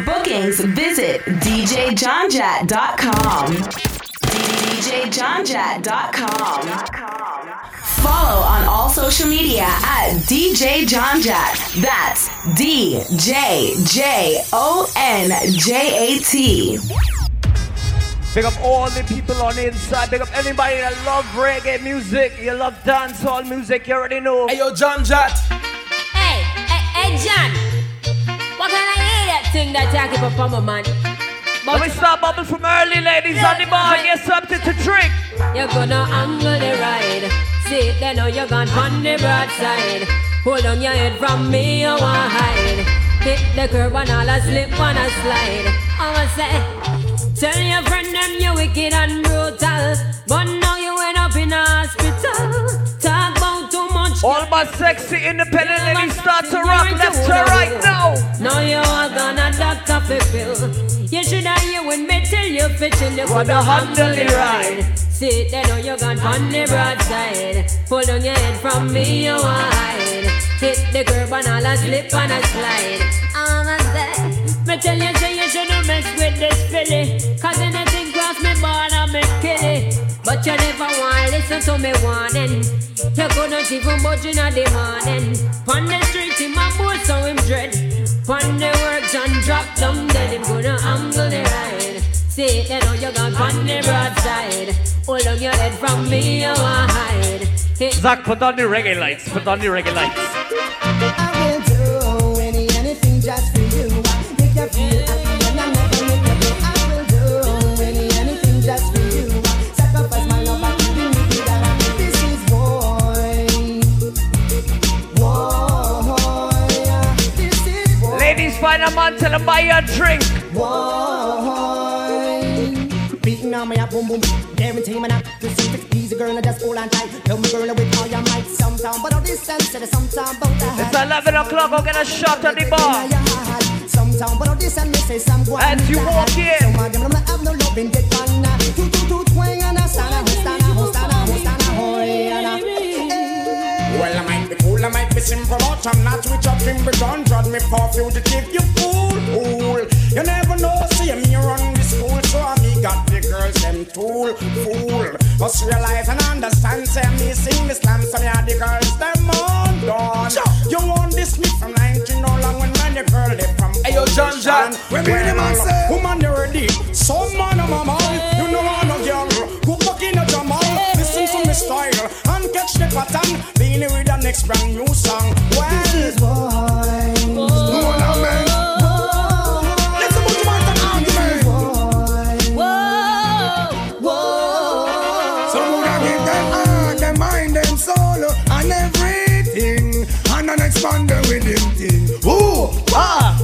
bookings, visit DJJohnjat.com. DJJohnjat.com. Follow on all social media at DJ Johnjat. That's DJJONJAT. Big up all the people on the inside. Big up anybody that love reggae music. You love dancehall music. You already know. Hey, yo, Johnjat. Hey, John. What can I hear that thing that I give up on my man? But let me start bubble from early, ladies, on the bar. Get something to drink. You're gonna angle the ride. See, they know you're gone on the broadside. Hold on your head from me, I wanna hide. Hit the curb and all I slip and I slide. I wanna say... Tell your friend them you're wicked and brutal, but now you end up in a hospital. Talk about too much. All my sexy independent ladies start to rock left to right now. Now you are gonna doctor for pill. You should have you with me till you fit in the water. Handle the ride. See, they know you're gone on the broadside. Hold on your head from me, you hide. Hit the curb and all I slip and I slide. I'm a slide. Me tell you, say you shouldn't mess with this filly. Cause anything cross me born and me kill it. But you never want listen to me warning. You couldn't even budge in the morning. On the street him a boy so him dread. On the works and drop down dead. Him gonna angle the ride. See they know you gone on the broadside. Hold on your head from me you a hide. Zach, put on the reggae lights. Put on the reggae lights. I will do anything just for you. Make you feel happy. Find a man, tell him buy you a drink. Wine. Beating on my up, boom, boom. Guarantee my not to see the easy girl, and just hold on tight. Tell me girl, with all your might. Sometime, but all this sense, and sometime, but I have. It's 11 o'clock, I'll get a shot at the bar. Sometime, but all this and say some guy. As you walk in. So my girl, I have no love in the fun. Two, and I stand. Well, I might be cool, I might be simple, but I'm not switch up in the gun. Judge me for fugitive, you fool. You never know, see me run the school. So I me got the girls, them tool, fool. Must realize and understand, say me sing the slam. So me are the girls, them on done. You want this me from 19 no long when man the girl, they from hey, yo, Johnjat, when we the man say woman, they ready. Some man of my mom, you know I'm a girl. Go back in the Jamal, listen to me style. And catch the pattern, being with the next brand new song. Well, boy, no one of men. Let's put you out an argument. So would I give them heart, them mind, them soul, and everything, and an expander with them thing. Woo! Ah!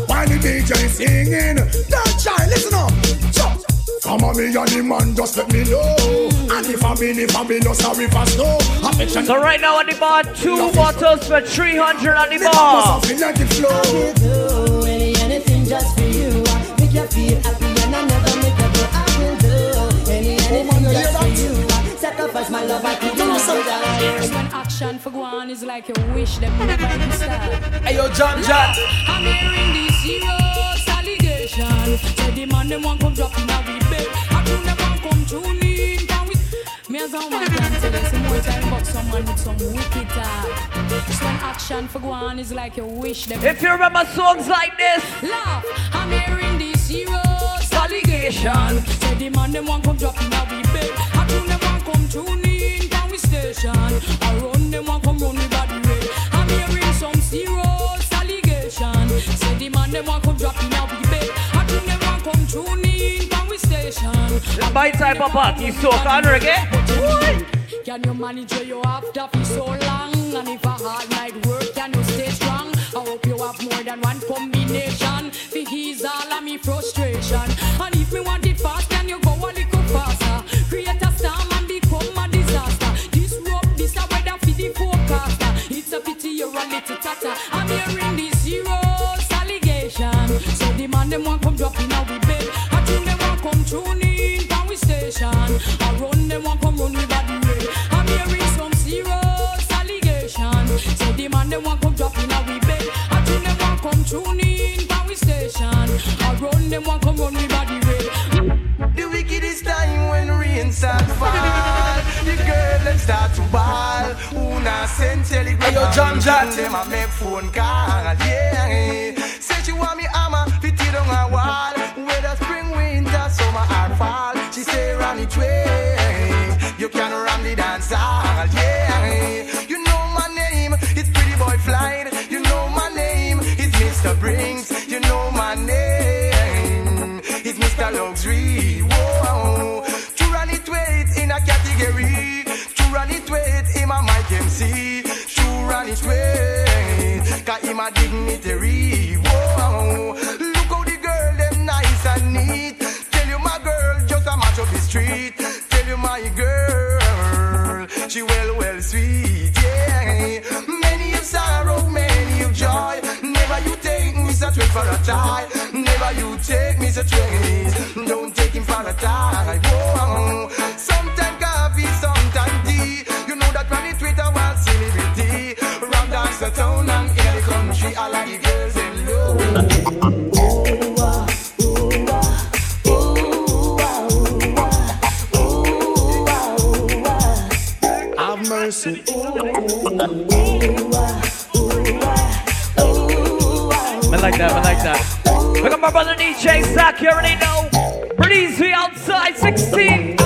Why the DJ singing? That child, listen up. Come on, me and the man, just let me know. And if I'm in, no sorry for snow. So right now at the bar, 2 bottles for 300 at the bar. I will do anything just for you. Make you feel happy and I never make you go. I will do anything just for you. Sacrifice my love, I can do something. When action for Guan is like a wish that we never start. Hey, yo, Johnjat. I'm hearing these heroes allegation. Said the man, them won't come dropping out with babe. I do them won't come tuning down with. Me as I want to tell them some more time, but someone with some wicked talk. When action for Guan is like a wish that. If you remember songs like this. Laugh. I'm hearing these heroes allegation. Said the man, them won't come dropping out with babe. I do them won't come tuning down with station. I run them one come run me by the way. I'm hearing some serious allegation. Say the man them one come dropping out with bed. I do them one come tuning down with station. La by type of party so honor again. Can you manage your after for so long? And if a hard night work, can you stay strong? I hope you have more than one combination. For he's all of me frustration. And if me want it fast, can you go a little faster? Create a storm and become a disaster. This rope, this a weather for the forecaster. It's a pity you're a little tatter. I'm hearing these heroes allegation. So the man them won't come dropping out with bed. I think them won't come tuning down with station. I run them won't come run with body way. I'm hearing some heroes allegation. So the man them won't come dropping out with bed. I think them won't come tune in power station. I run them one come run me by the rail. The wickedest time when rain start fall, the girl them start to ball. Who not send telegram? Yo, Johnjat, them I make phone call. Yeah, say she want me armor fit it on her wall. Whether spring, winter, summer or fall, she say round it way. You can run the dance hall. Yeah, you know my name, it's Pretty Boy Flying. You know my name, it's Mr. Brinks. You know my name, it's Mr. Luxury. Whoa, to run it weight in a category. To run it weight in my mic MC. To run it weight, cause in my dignitary. Whoa, look how the girl them nice and neat. Tell you my girl just a match up the street. My girl, she well sweet, yeah. Many of sorrow, many of joy. Never you take Mr. Twig for a tie. Never you take Mr. Twig. Don't take him for a tie. Whoa. Sometimes coffee, sometimes tea. You know that granny Twitter was celebrity. Round dance the town and in the country. I like the girls in low. Mercy. I like that. Look at my brother DJ Zach, you already know. Pretty easy outside 16.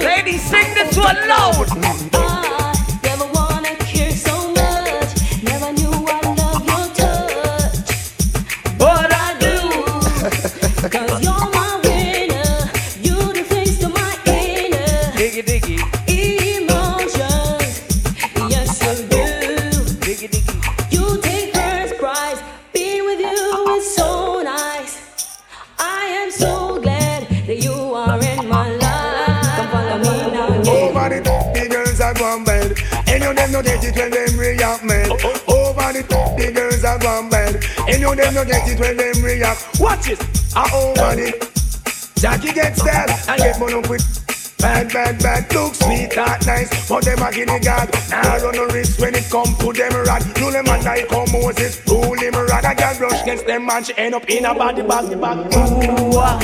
Ladies, sing this one loud. Them no get it when them react. Watch it. I own money. Jackie gets stabbed and get money quick. Bad. Look sweet, that nice. But them a guinea god. Now run no risk when it come to them rat. Rule them and I come Moses. Rule him rat. I can't rush against them man. She end up in a body basketball. Ooh-ah.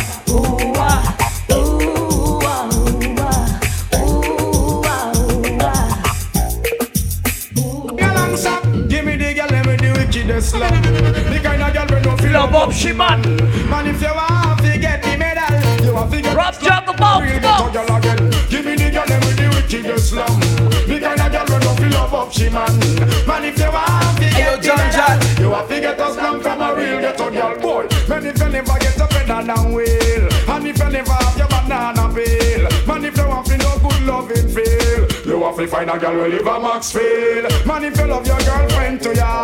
The kind of girl we don't feel about she man. If you want to get the medal, you want to get Rob Jack the bomb. Give me the girl with the wickedest slum. The kind of girl we don't feel about she man. If you want to get the medal, you want to get us slum from a real ghetto girl boy. Man, if you never get a better than wheel, and if you never have your banana peel, man, if you want to no good loving feel, you want to find a girl who live a Maxfield. Man, if you love your girlfriend to ya,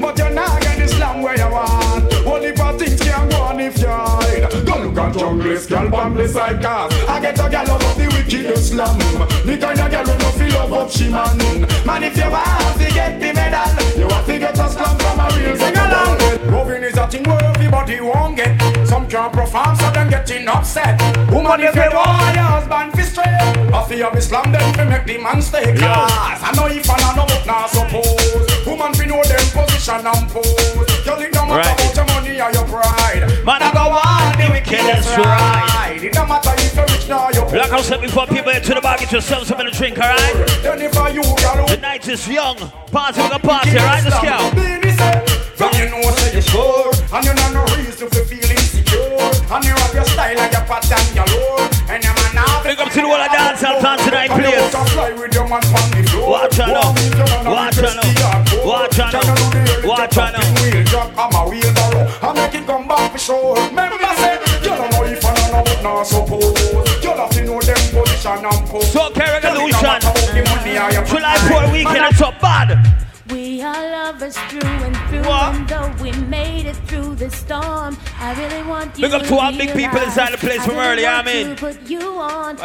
but you're not getting Islam where you want. Only for things can go on if you hide. Go look at junglist girl from the side cast. I get a girl up of the wicked Islam. The kind of girl who don't feel love up she man. Man, if you want to get the medal, you want to get a slum from a real girl. Loving is a thing where everybody won't get. Some can't perform so them getting upset. Woman, if you want your husband to straight, I feel of Islam then we make the man stay class. I know if I know but now suppose woman we know them position and pose. You think no matter about your money or your pride, man I go on the wickedest ride. It don't matter if you're rich now you're poor. Like I said before, people to the bar, get yourselves something to drink, alright? The night is young, party with a party, right? Let's go. From you know say you're sure, and you know no reason for feeling secure, and you have your style and your pattern, your lore, and your man now. Big up to the wall of dance and dance tonight, please. Watch on up, watch on up. Wheel drop, I'm a wheelbarrow, I make it come back for sure. Remember say, you don't know if I don't know what not suppose. You don't know them position and pose. So carry the illusion. July 4 weekend, it's so bad. We are lovers through and through, and though we made it through the storm, I really want you to realize. Look up to our big people inside the place from earlier, I mean. I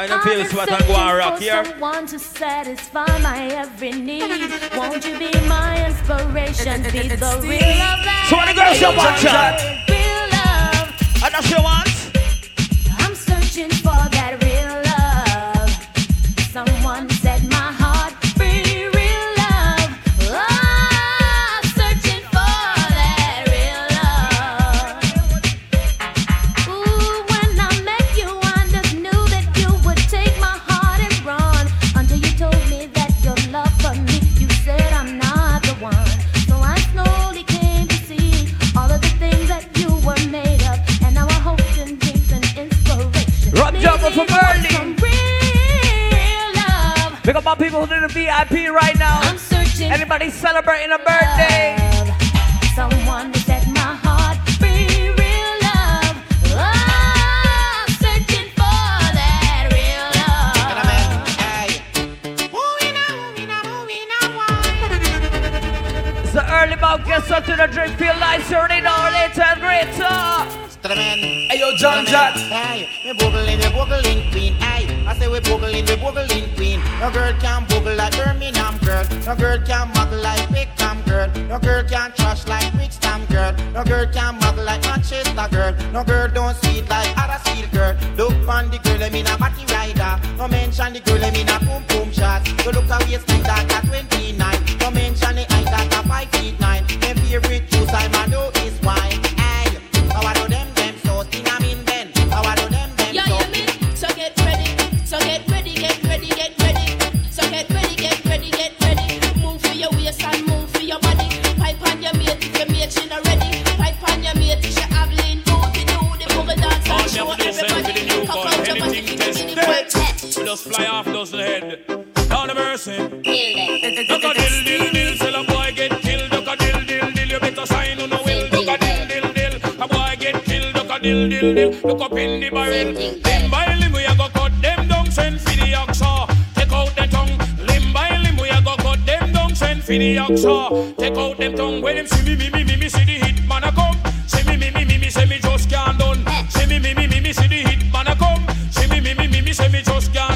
don't feel so much I'm going to rock here. Someone to satisfy my every need. Won't you be my inspiration? Be the real love. So when the girls you want, child? Real love. And that's your want? I'm searching for that real love. out people who did the VIP right now. I'm searching. Anybody celebrating a birthday? Love. Someone to set my heart free. Real love. Oh, searching for that real love. Hey. It's the early bout. Get up to the drink. Feel nice. Turn it on. It's a great talk. Hey yo, Johnjat. Hey, we bubbling queen. Hey, I say we bubbling queen. No girl can bubble like Birmingham girl. No girl can muggle like Peckham girl. No girl can trash like Brixton girl. No girl can muggle like Manchester girl. No girl don't see it like other seal girl. Look on the girl, I mean a batty rider. No mention the girl, I mean a boom boom shot. So look how we spend that at 29. No mention the eye that at 5'9". My favorite juice I know is wine. Hey, how I know them. Fly off those head. Down the mercy. Look a dill, dill, dill. Sell a boy get killed. Look a dill, dill, dill. You better sign on the will. Look a dill, dill, dill. A boy get killed. Look a dill, dill, dill. Look up in the barrel. Limb by limb we a go cut them down. Send for the oxa. Take out the tongue. Limb by limb we a go cut them down. Send for the oxa. Take out them tongue. When them see me see the hit man a come. See me say me just can't done. See me see the hit man a come. See me say me just can't.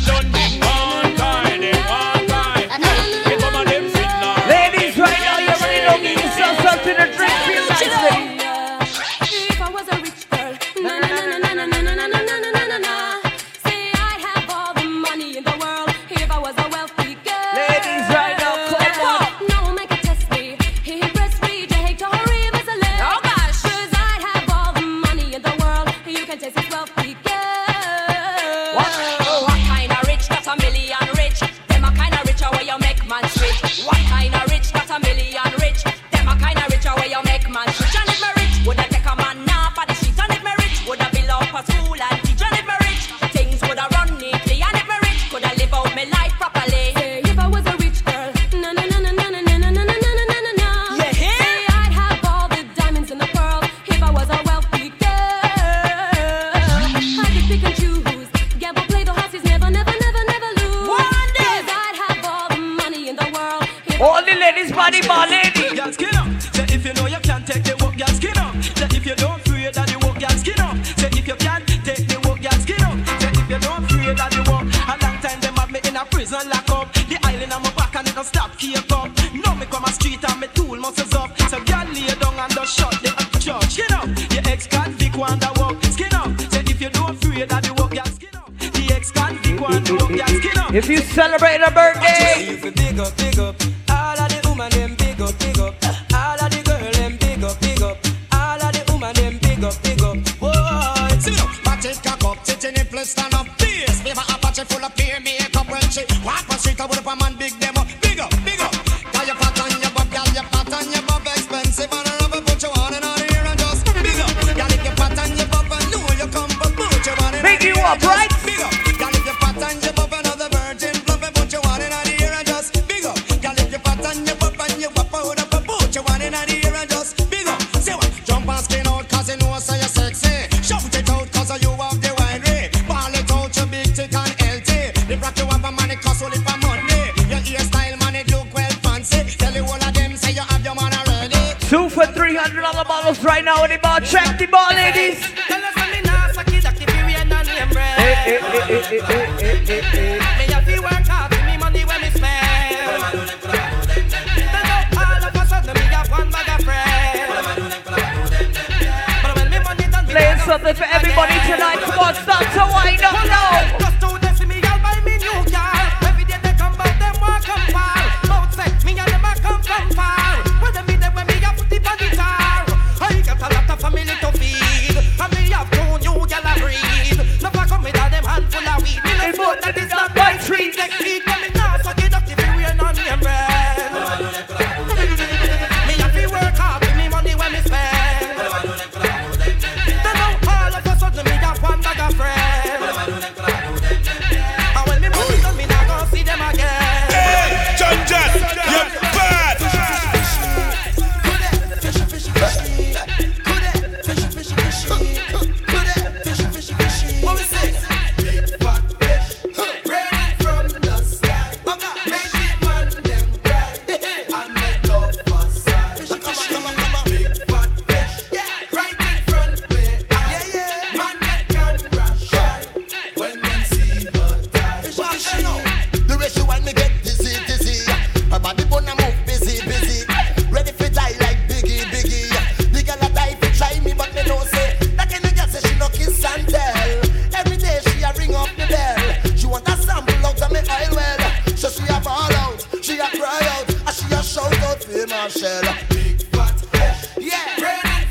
flame and shell. Big fat fish, yeah,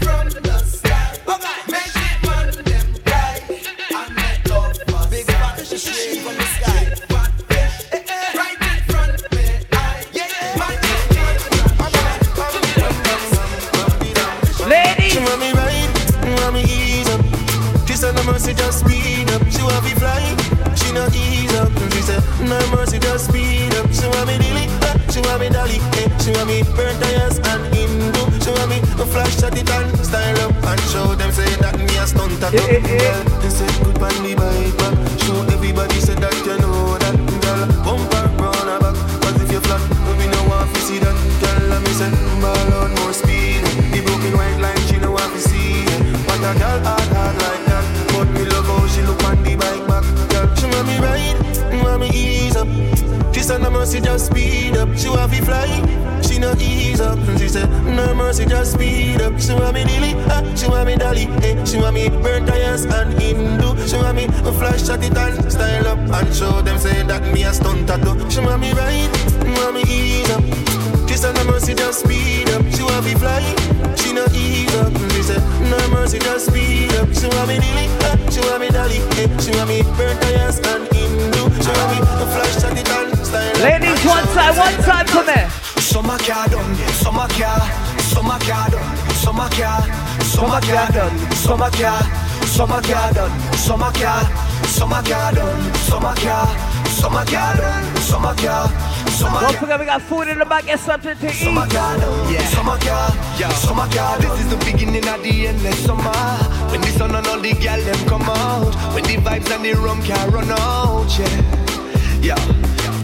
burning from the sky. Make it burn them dry. And let love pass. Big fat fish is straight from the sky. Big fat fish, right in front of me. Yeah, yeah. Ladies, she want me right, want me ease up. Kiss her no mercy, just speed up. She want me fly, she no ease up. She said no mercy, just speed up. She want me delete. She want me dolly, eh? She want me burnt tires and Hindu. She want me to flash at it and style up and show them say that me a stunt at up. Girl, they said good man me bike back. Show everybody say that you know that. Girl, bumper brown her back. Cause if you flat, we no want to see that. Girl, I me say ball on more speed. The broken white line, she no want to see. But a girl hard like that. But me love how she look on the bike back. Girl, she want me ride, want me ease up. She said no mercy, just speed up. She want me fly, she no ease up. She said no mercy, just speed up. She want me dilly, she want me dolly, eh? She want me burnt tires and Hindu. She want me a flash at it and style up and show them say that me a stunt at do. She want me ride, want me ease up. She said no mercy, just speed up. She want me fly, she no ease up. She said no mercy, just speed up. She want me dilly, she want me dolly, eh? She want me burnt tires and Hindu. She want me a flash at it and. Ladies, one side for me. Summer car done, summer car, summer car done, summer car, summer car done, summer car, summer car done, summer car, summer car done, summer car, summer car done, summer car, summer car. Don't forget we got food in the back and something to eat. Summer car done, yeah. Summer car, yeah. Summer car. This is the beginning of the endless summer. When the sun and all the girls them come out, when the vibes and the rum can run out, yeah, yeah.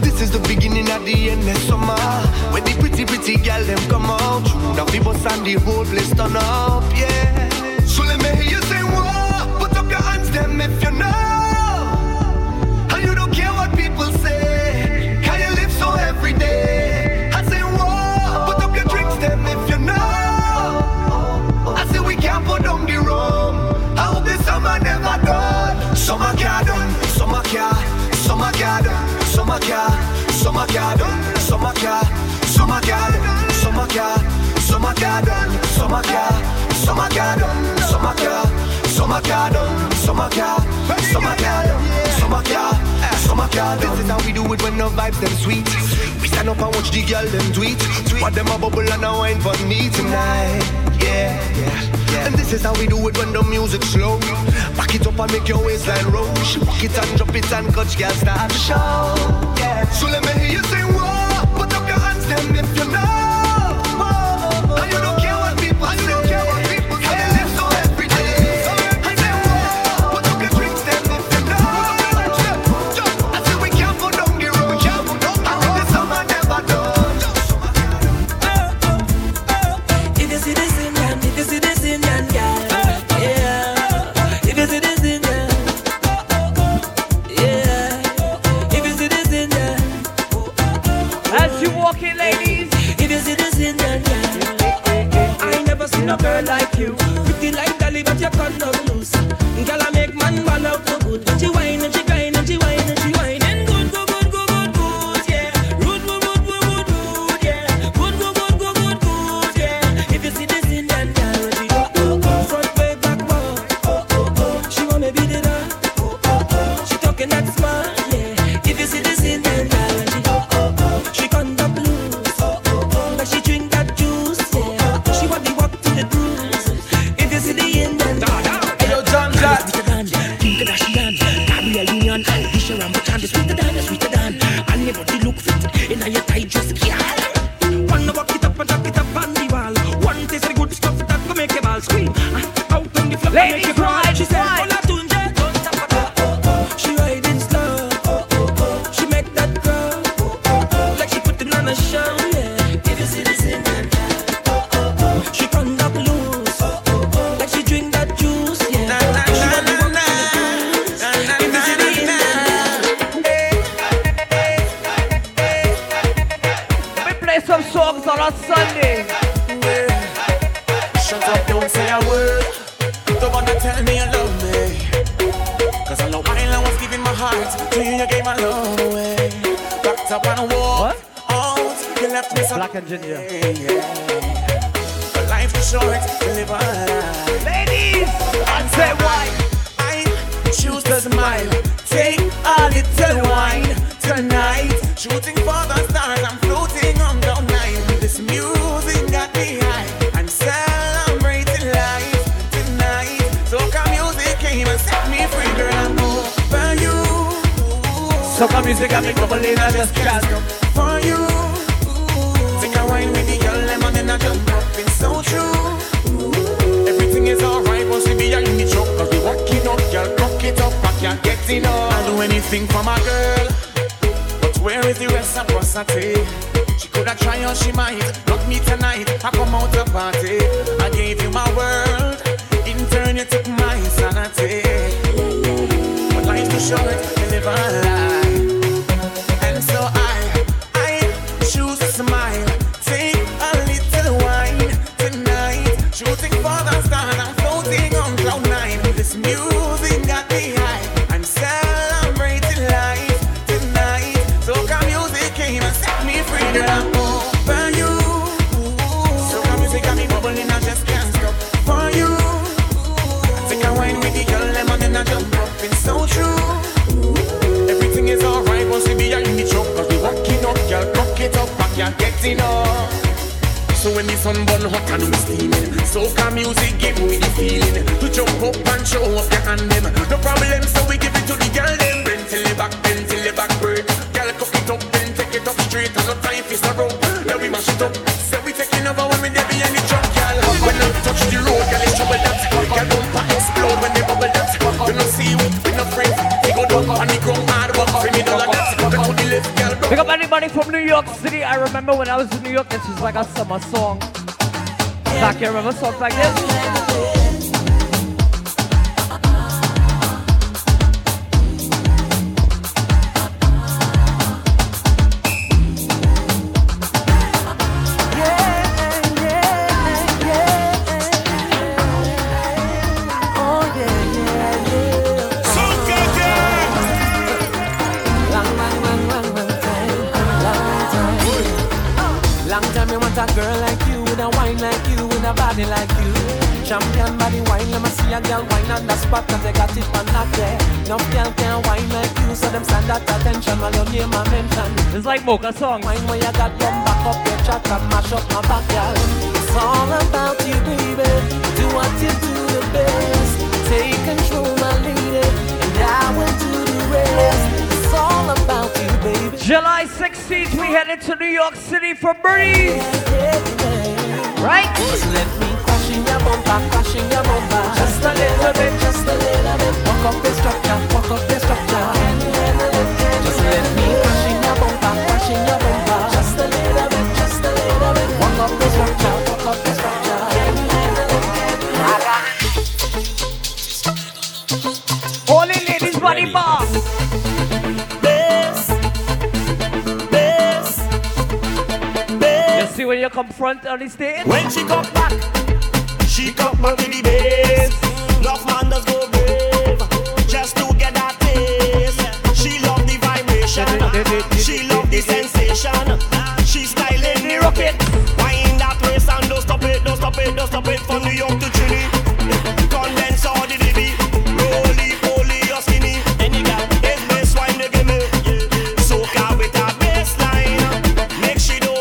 This is the beginning of the endless summer. When the pretty girl them come out, now people sand the whole place turn up, yeah. So let me hear you say whoa. Put up your hands them if you know. And you don't care what people say. Can you live so every day? I say whoa. Put up your drinks them if you know. I say we can't put down the room. I hope this summer never done. Summer car done, summer car, summer car done. Summer car, summer car done, summer car, summer car, summer car, summer car done, summer car, summer car done, summer car, summer car done, summer car, summer car done, summer car, summer car done. This is how we do it when the vibes them sweet. We stand up and watch the girl them tweet. What them a bubble and a wine for me tonight, yeah. And this is how we do it when the music's slow. Back it up and make your waistline roll. She rock it and drop it and coach girls start to show. Yeah. So let me hear you say whoa. Put up your hands them if you know. Whoa. And you don't care what people say. Can you live so every day? I say whoa. Put up your drinks them if you know. I say we can't put down the road. I think this summer never done. If you see this in hand, if you see this. No girl like you, pretty like Dolly, but you cut no loose. Girl, I make man ball out no good, but she whine and she whine and she whine and she whine and good, good, good, good, good, good, yeah. Good, good, good, good, good, good, yeah. Good, good, good, good, good, good, yeah. If you see this in that girl, she oh oh oh, front way back back, oh oh oh, she wanna be the dog, oh oh oh, she talking that smile, yeah. If you see this in that girl, she oh oh oh, she can't stop loose, oh oh oh, but she drink that juice, yeah. She want the walk. What? Out you left me some. Black and ginger. Yeah. Life is short, live a life. Ladies, I say why I choose to smile. Take a little wine tonight. Shooting for the stars, I'm floating on the night. This music got me high. I'm celebrating life tonight. Soca music came and set me free, girl. I'm over you. Soca music got me bubbling, I just can't stop for you. Take a wine with the girl, lemon, and I jump up. It's so true. Everything is alright once you be young in the choke. 'Cause we walking up, girl, cock it up, I can't get enough. I'll do anything for my girl. Where is the reciprocity? She coulda tried or she might. Lock me tonight, I come out to party. I gave you my world, in turn you took my sanity. But life's too short to live a lie, and so I choose to smile. Take a little wine tonight. Shooting for the stars, I'm floating on cloud nine. This music got me high. I'm celebrating life. I'm over you. Soca music got me bubbling, I just can't stop for you. I take a wine with the girl, lemon, and I jump up. It's so true. Everything is alright once we be young in the choke. 'Cause we walking up, girl, cock it up, I can't get enough. So when the sun burn hot and we steaming, soca music give me the feeling to jump up and show up your hand them. No problem, so we give it to the girl them. Bend till the back break. Girl, cock it up, then take it up straight. And no time for sorrow, now we mash it up. So we taking over when we Nevy and the jump, girl. When I touch the road, girl, it's trouble that. Girl, bumper explode when they bubble that. You no see it, we no friend. He go down and he grown hard, but for me dollar that. Go to the left, girl. Pick up anybody from New York City. I remember when I was in New York, this was like a summer song. I can't remember songs like this. Like you, champion body wine. Let me see a girl wine on the spot, 'cause they got it from that there. No girl can wine like you, so them stand at attention while your name I mention. It's like Mocha song. Wine where you got them back up your chat and mash up my back, girl. It's all about you, baby. Do what you do the best. Take control, my lady, and I will do the rest. It's all about you, baby. July 16th, we headed to New York City for Bernie. Right? Just let me crash in your bumper, crash in your bumper. Just a little bit, just a little bit. Fuck up the structure, fuck up the structure. Just let me crash in your bumper, crash in your bumper. Just a little bit, just a little bit. Fuck up the structure, fuck up the structure. Holy ladies, body bar. When you confront on the stage, when she come back, she come back with the bass. Love man does go brave, just to get that taste. She love the vibration, she love the sensation. She styling the rocket. Wind that waist and don't stop it, don't stop it, don't stop it. From New York to Chile, condense all the baby. Roly poly or skinny, any girl is this wine they give me. Soca with a bassline, make she do.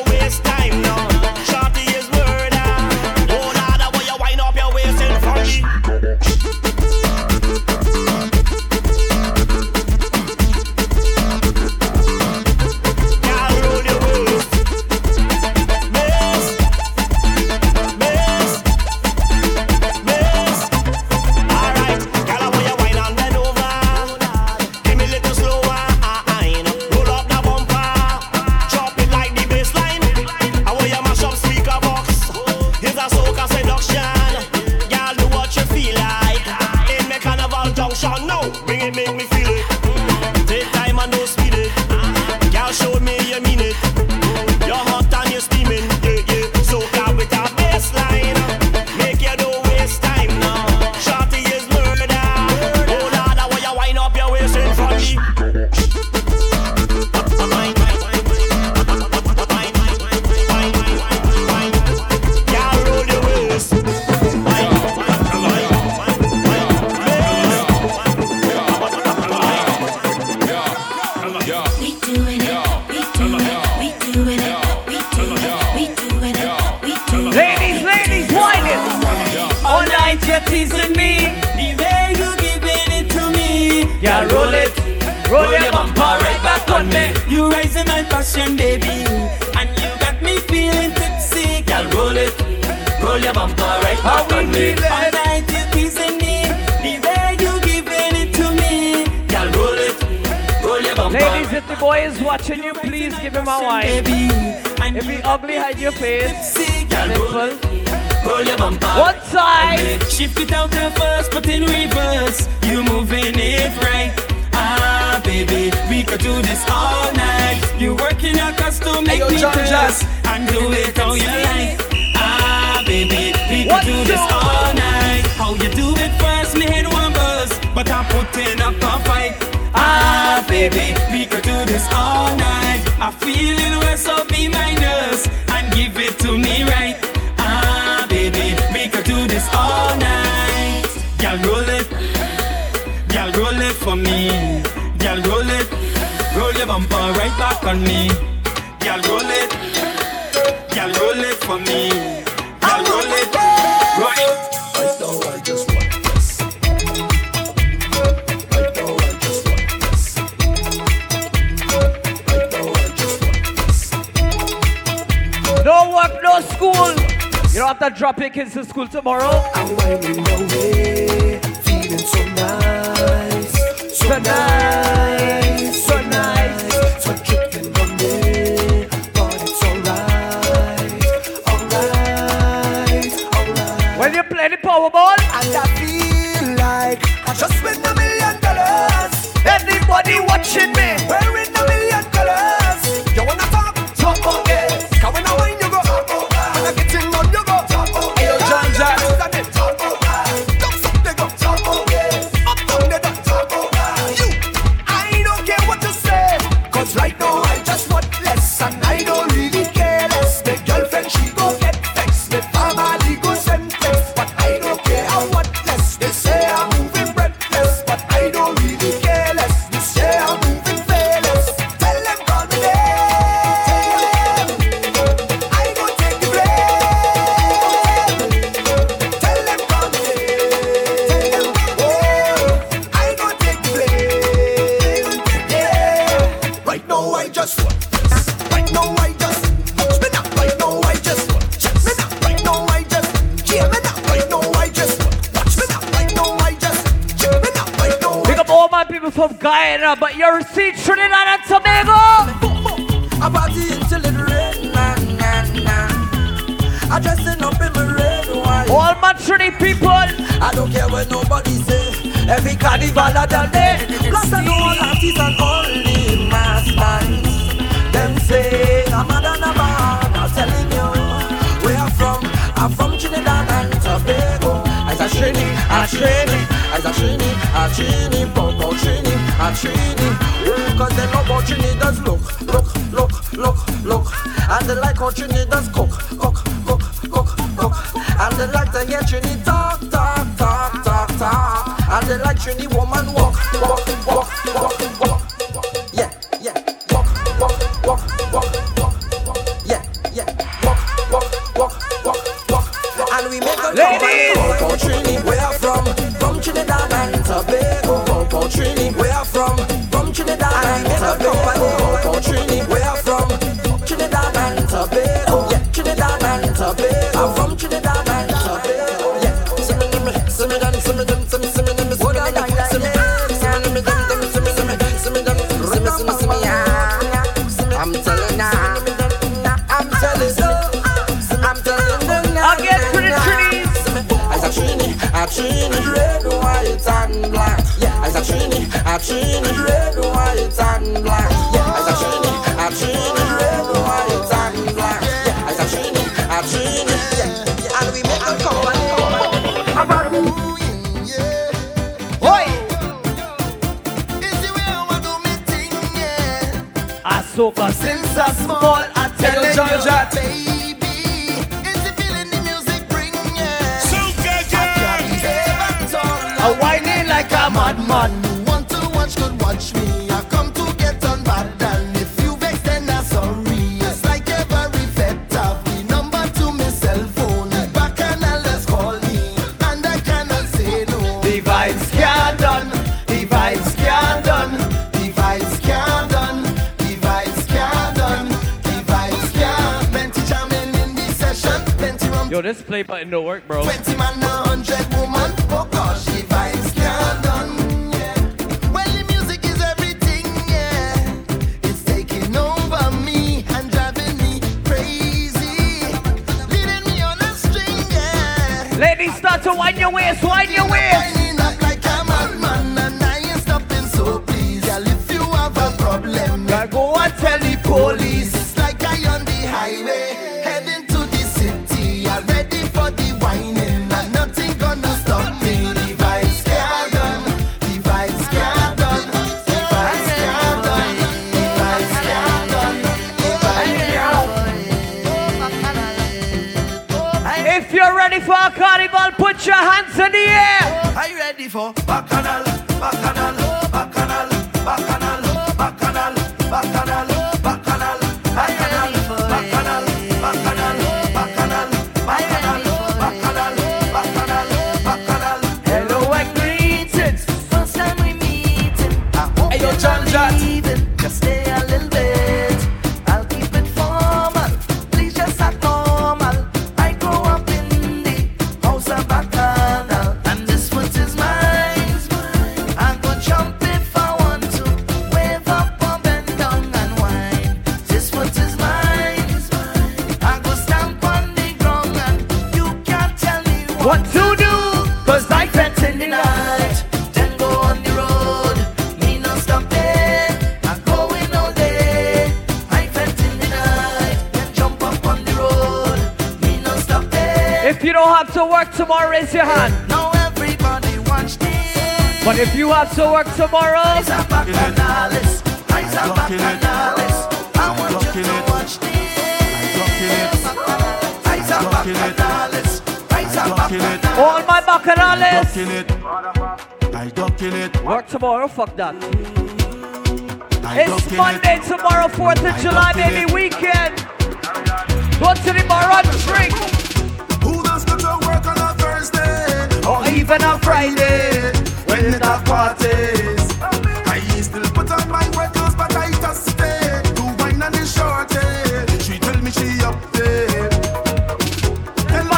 you're teasing me, either you giving it to me. Yeah, roll it, roll your bumper right back on me. You raising my passion, baby, and you got me feeling tipsy. Yeah, roll it, roll your bumper right back on me. All night you're teasing me, either you giving it to me. Yeah, roll it, roll your bumper. Ladies, if the boy is watching you, please give him a wine. If he ugly, hide your face. Roll your bumper. One side. Shift it out there first, but in reverse. You moving it right. Ah, baby, we could do this all night. You work in your costume, make me dress, and do it how you like. Ah, baby, we could do this all night. How you do it first, me hit one buzz, but I'm putting up a fight. Ah, baby, we could do this all night. I feel it was so B minus, and give it to me right. Ah, baby, we could do this all night. Girl, roll it for me. Girl, roll it, roll your bumper right back on me. Girl, roll it for me. Girl, roll it, roll it. I know I just want. Don't work, no school. You don't have to drop your kids to school tomorrow. I'm winding my way, feeling so nice. So nice, so nice. So tripping on me, but it's alright. Alright, alright. When you play the Powerball, and I feel like I just win $1 million. Anybody watching me, wearing $1 million. You wanna talk? Talk about it. When I win, you go up. When I get in on, you go top. Hey, yo, Johnjat. Don't stop, they go top. Up, down, they don't top. You, I don't care what you say. Cause right now, I just want less. And I don't really care less. The girlfriend, she go get vexed. The family go send text. But I don't care, I want less. They say I'm moving breathless. But I don't really care less. They say I'm moving fearless. Tell them call me there. From Guyana, but your receipt Trinidad and Tobago. I party into little red man, I dressing up in my red wine. All my Trinidad people, I don't care what nobody say. Every carnival I done there. Plus I know all artists and only masters. Them say I'm a done about. I'm telling you where I'm from Trinidad and Tobago. As a Trinidad, I train. As a trini, bongo trini, a trini. Oh, cause they love how trini does look. And they like how trini does cook. And they like to hear trini talk. And they like trini woman walk. Yeah, walk. Yeah, walk. And we make a ladies! Bongo trini, where I'm from? Trinidad and Tobago, Coco Trini, where I'm from Trinidad and Tobago, Coco Trini, where I'm from Trinidad and Tobago, yeah, Trinidad and Tobago, I'm from Trinidad and Tobago, yeah. Simi, what I like, Simi, I'm telling you, I'll get pretty Trini. As a Trini, red, white and black. Yeah, as a Trini, red, white and black. Yeah, as a Trini, red, white and black. Yeah, as a Trini, yeah. And we make a company. About wooing, yeah. Oi! Is the way I want to make things, yeah. I so far since I'm small, I tell you, Johnjat, baby. Whining like a madman. You want to watch, good watch me. I come to get on bad, and if you vex, then I'm sorry. It's like every fed up. The number to my cell phone. Back and let's call me, and I can Yo, this play button don't work, bro. 20 man, 100 woman. Oh gosh, she vibes can't done. Yeah. Well, the music is everything, yeah. It's taking over me and driving me crazy. Leading me on a string, yeah. Ladies, start to wind your waist, wind your waist. Go and tell the police. It's like I on the highway, heading to the city. I'm ready for the whining, and nothing gonna stop me. The vibes can't done, the vibes can't done, the vibes can't done, the vibes can't done, the vibes can't done. If you're ready for a carnival, put your hands in the air. Are you ready for Bacchanal, Bacchanal, Bacchanal, Bacchanal, Bacchanal? Bacchanal, Bacchanal, Bacchanal, Bacchanal, Bacchanal, Bacchanal, Bacchanal, Bacchanal, Bacchanal, Bacchanal. Hello and greetings. First time we meeting. I hope you're Johnjat. Just stay a little bit. I'll keep it formal. Please just act normal. I grow up in the house of Bacchanal, and this one is mine. I'm gonna jump if I want to. Wave up. What to do? Cause I fence in the night, then go on the road. Me no stopping, I'm going all day. I fence in the night, then jump up on the road. Me no stopping. If you don't have to work tomorrow, raise your hand. Now everybody watch this. But if you have to work tomorrow, I want you to watch this. All my Bacchanales! I don't kill it. Work tomorrow, fuck that. It's Monday tomorrow, 4th of July, baby, weekend. Go to the bar and drink. Who does go to work on a Thursday? Or even on Friday, when it are parties. I still put on my wet clothes, but I just stay. To wine and the shorty, she tell me she up there.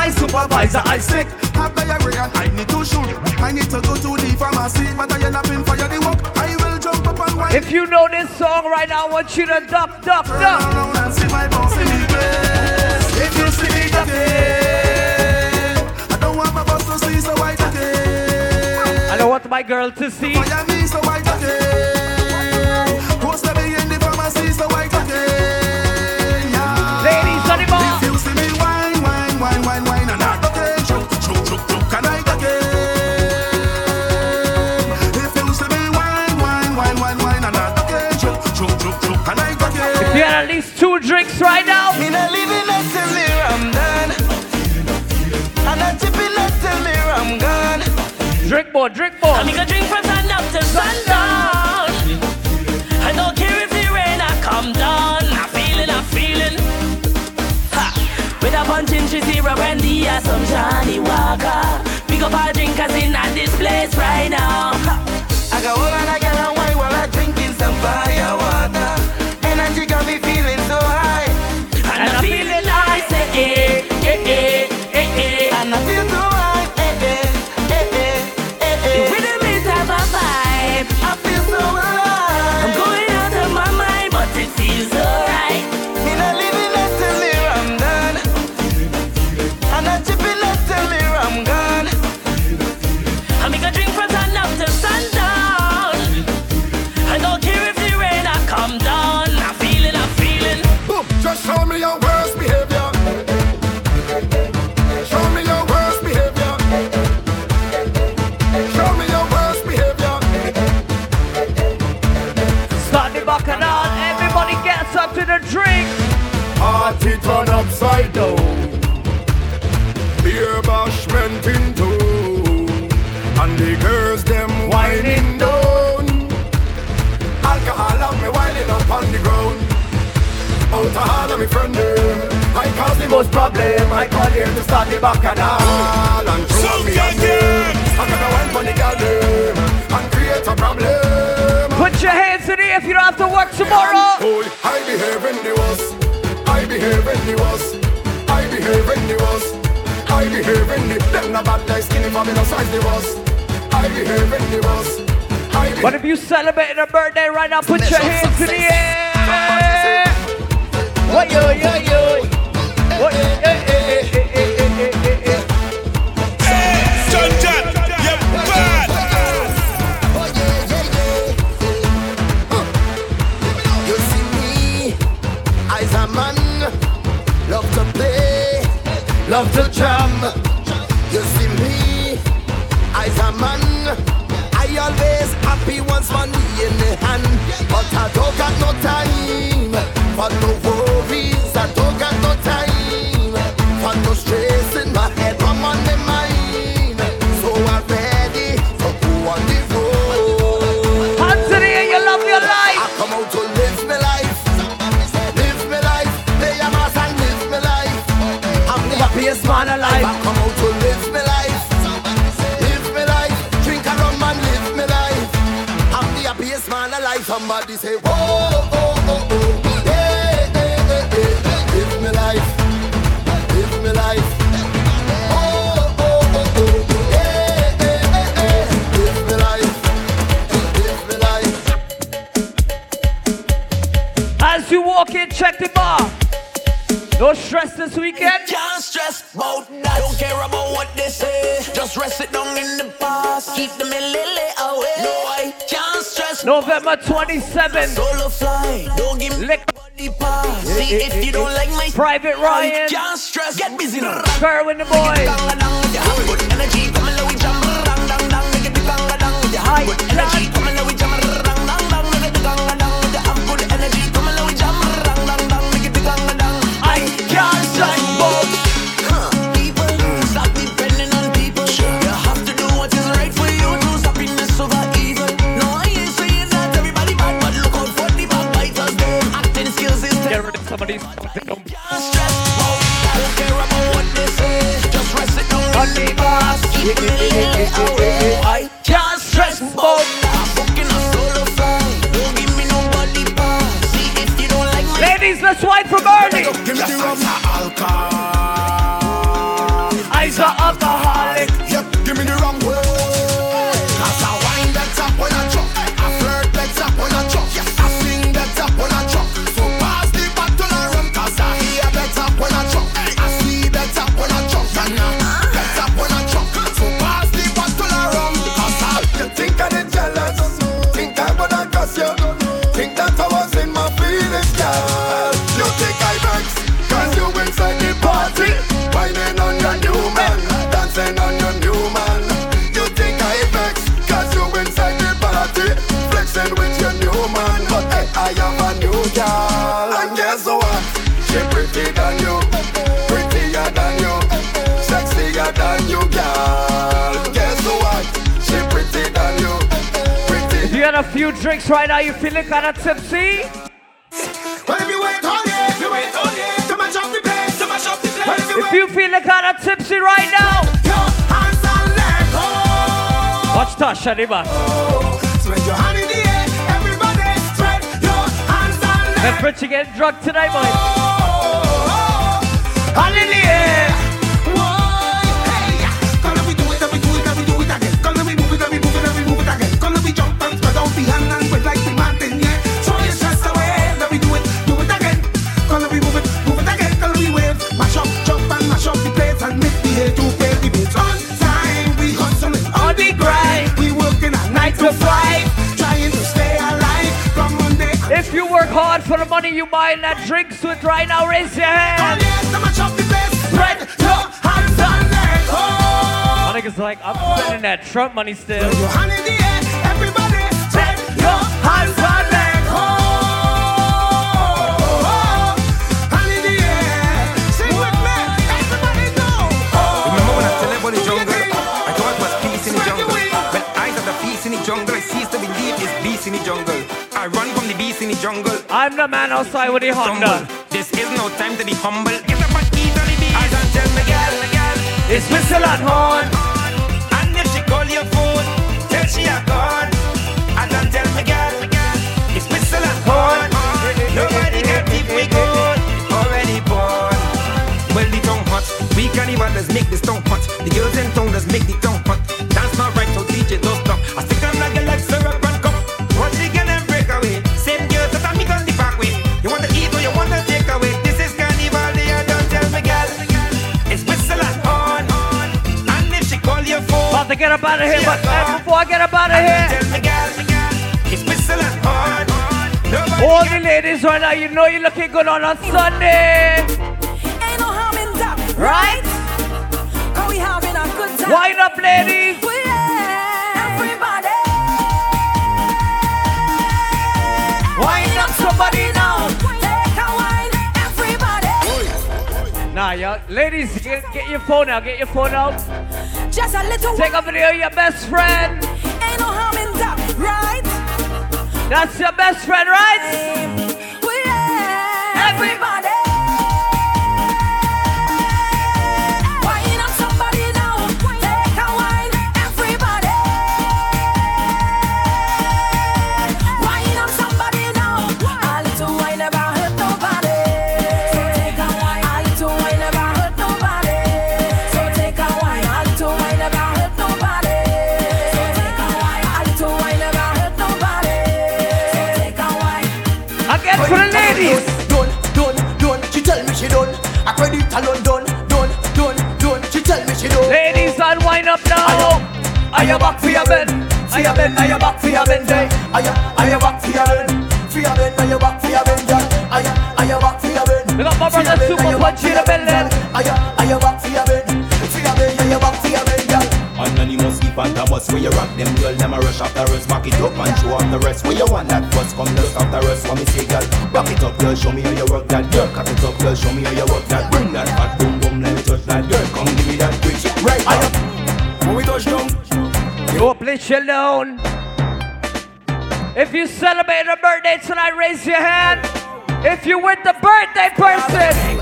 Supervisor, I sick. Have diarrhea and I need to shoot. I need to go to the pharmacy, but I end up in fire the walk. I will jump up and wine. If you know this song right now, I want you to duck, duck, duck. Turn around and see my boss in the place. If you see me ducking, I don't want my boss to see, so I duck it. I don't want my girl to see. Fire me, so I duck it. Who's the big in the pharmacy, so I duck it. Yeah. Ladies, on the bar. If you see me wine, and I ducking, choke, and I ducking. If you see me wine, and I ducking, choke, and I ducking. If you had at least 2 drinks right now, me not leaving until here I'm done. I'm not tipping until here I'm gone. Drink more. I'm gonna drink from sun up to sundown. I don't care if the rain, I come down. I'm feeling. With a punch in Shizira, Brandy, and some Johnny Walker. Pick up our drinkers in at this place right now. I got all and I got a wine while I'm drinking some fire water. Energy got me feeling so high. And I'm feeling high, say eh, eh, eh, eh, eh. And I feel so high, eh, eh, eh, eh, eh, eh. With a bit of a vibe, I feel so high. I'm going out of my mind, but it feels alright. Show me your worst behavior. Show me your worst behavior. Show me your worst behavior. Start the Bacchanal, everybody gets up to the drink. Party turn upside down. Beer bash went in two. And the girls them whining down. Alcohol love me whining up on the ground. Out of hand of me friend, I cause the most problem. I call here to start the Bacchanal and throw up me hands. I gotta wine for the garden and create a problem. Put your hands in the air if you don't have to work tomorrow. I behave in the worst. I behave in the worst. I behave in the worst. a bad guy skinny for me, no size the bus. I behave in the bus. But if you celebrating a birthday right now, put your hands in the air. Oi, oi, oi, oi. Oi, oi, oi, oi, oi, oi. Johnjat, you're bad. You see me, I's a man. Love to play, love to jam. You see me, I's a man. Always happy once money in the hand, but I don't got no time for no worries. I don't got no time for no stress in my head. I'm on the mind, so I'm ready to go on the road. Hands in the air, you love your life. I come out to live my life, live my life. Play a mass and live my life. I'm the happiest man alive. I come out to live my life. Somebody say, oh, oh, oh, oh, hey, hey, hey, hey. Live me life, live me life. Oh, oh, oh, oh, hey, hey, hey, hey. Live me life, live me life. As you walk in, check the bar. No stress this weekend. Can't stress about that. Don't care about what they say. Just rest it down in the past. Keep the millilly away. No, I can't stress. November 27th. Solo fly. Don't give me body pass. See if you don't like my Private Ryan. Can't stress. Get busy now. Kerwin the boy. Good energy. Come and let me jump around, down, down. Make it the ganga down. Good energy. Come and let me jump around, down, down. Make it the ganga down. Good energy. Come and let me jump around, down, down. Make it the ganga down. Can't stress about people. Stop depending on people. You have to do what is right for you. To stop in this over evil. No, I ain't saying that everybody bad, but look out for the backbiters. Acting skills is terrible. Get rid of somebody's can't stress about. Don't care about what they say. Just rest it down on the bars. Keep me away. I can't stress about. I'm fucking a solo fly. Don't give me nobody pass. See if you don't like me. Ladies, let's wipe for Bernie. I's a alcoholic. Yep, give me the rum. Cause I wind that up when I chop. I flirt that up when I chop. Yes, I sing that up when I chop. So pass the bottle and rum. Cause I hear that up when I chop. I see that up when I chop. And I that up when I chop. So pass the bottle and rum. Cause I you think I did jealous. Think I would have cuss you. Think that I was in my feelings, girl. You think I vex. Cause you inside the party. Whining on your new man, dancing on your new man. You think I vex, cause you inside the party, flexing with your new man. But hey, I am a new girl. And guess what? She prettier than you, sexier than you, girl. Guess what? She prettier than you, pretty. If you had a few drinks right now, you feeling kinda tipsy? Well, if you wait all day, if you wait all day, to mash up the place, to mash up the place. If you feeling kinda tipsy right now, your hands are left. Watch that, Shaniba. Spread your hand in the air, everybody. Spread your hands are left. Remember to get drunk tonight, boy. Hand in the air. Hey, come let me do it, let me do it, let me do it again. Come let me move it, let me move it, let me move it again. Come let me jump and spread out the hand and spread like the mountain, yeah. If you work hard for the money you buying that drinks with right now, raise your hand. I think it's like I'm spending that Trump money still. I'm the man outside with the Honda. This is no time to be humble. Get up and eat on the beat. I don't tell my girl, it's whistle and horn. And if she call your phone, tell she a gone. I don't tell my girl, it's whistle and horn. Nobody can keep me good. Already born. well the tongue hot. We cannibals make the tongue hot. The girls in town just make the tongue hot. Dance my right so DJ don't stop. I stick them like a life syrup and cup. Once they get them break away, same girls that I meet on the back way. You want to eat or you want to take away? This is cannibal day, don't tell me girl. It's whistle and horn. And if she call your phone, about to get up out of here, but before I get up out of here, tell me girl, it's whistle and horn. All the ladies right now, you know you're looking good on Sunday. Ain't no harm in that, right? Cause we having a good time. Wind up, ladies. Everybody. Wind up somebody now. Take a wine, everybody. Nah, y'all, ladies, get your phone out. Get your phone out. Just a little. Take a video of your best friend. Ain't no harm in that, right? That's your best friend, right? Everybody. Wine up somebody now. Take a wine, everybody. Wine up somebody now. A little wine never hurt nobody. So take a wine. A little wine never hurt nobody. So take a wine. A little wine never hurt nobody. So take a wine. A little wine never hurt nobody. Again for the ladies. Don't, she tell me she don't. I credit alone, don't, she tell me she don't. Ladies, I'll wind up now. Are you back for your bed? Are you bed? Are you back for your bed? Are you back for your bed? For your bed? Are you back for your bed? Are you back for your bed? Look at my brother super punch in the belly. Are you back for your bed? For your bed? Are you back for your bed? Anonymous keep on the bus where you rock them girl. Them a rush after us, back it up and show up the rest. Where you want that bus, come just after us. What me say girl, back it up girl, show me how you work that girl. Cut it up girl, show me how you work that. Bring that fat boom boom, let me touch that girl. Come give me that bitch, right now. When we touch down, you play chill down. If you celebrate a birthday tonight, raise your hand. If you with the birthday person.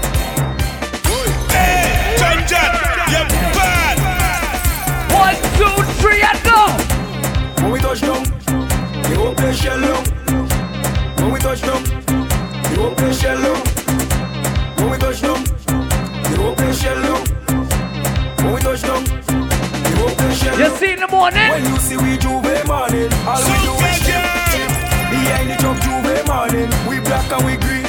Hey, Johnjat, you're bad. 1, 2, 3, and go! When we touch down, you won't play shell long. When we touch down, you won't play shell long. When we touch down, you won't play shell long. When we touch down, you won't play shell long. You see in the morning? When you see we Juve morning, all we do is shell. Behind the top Juve morning, we black and we green.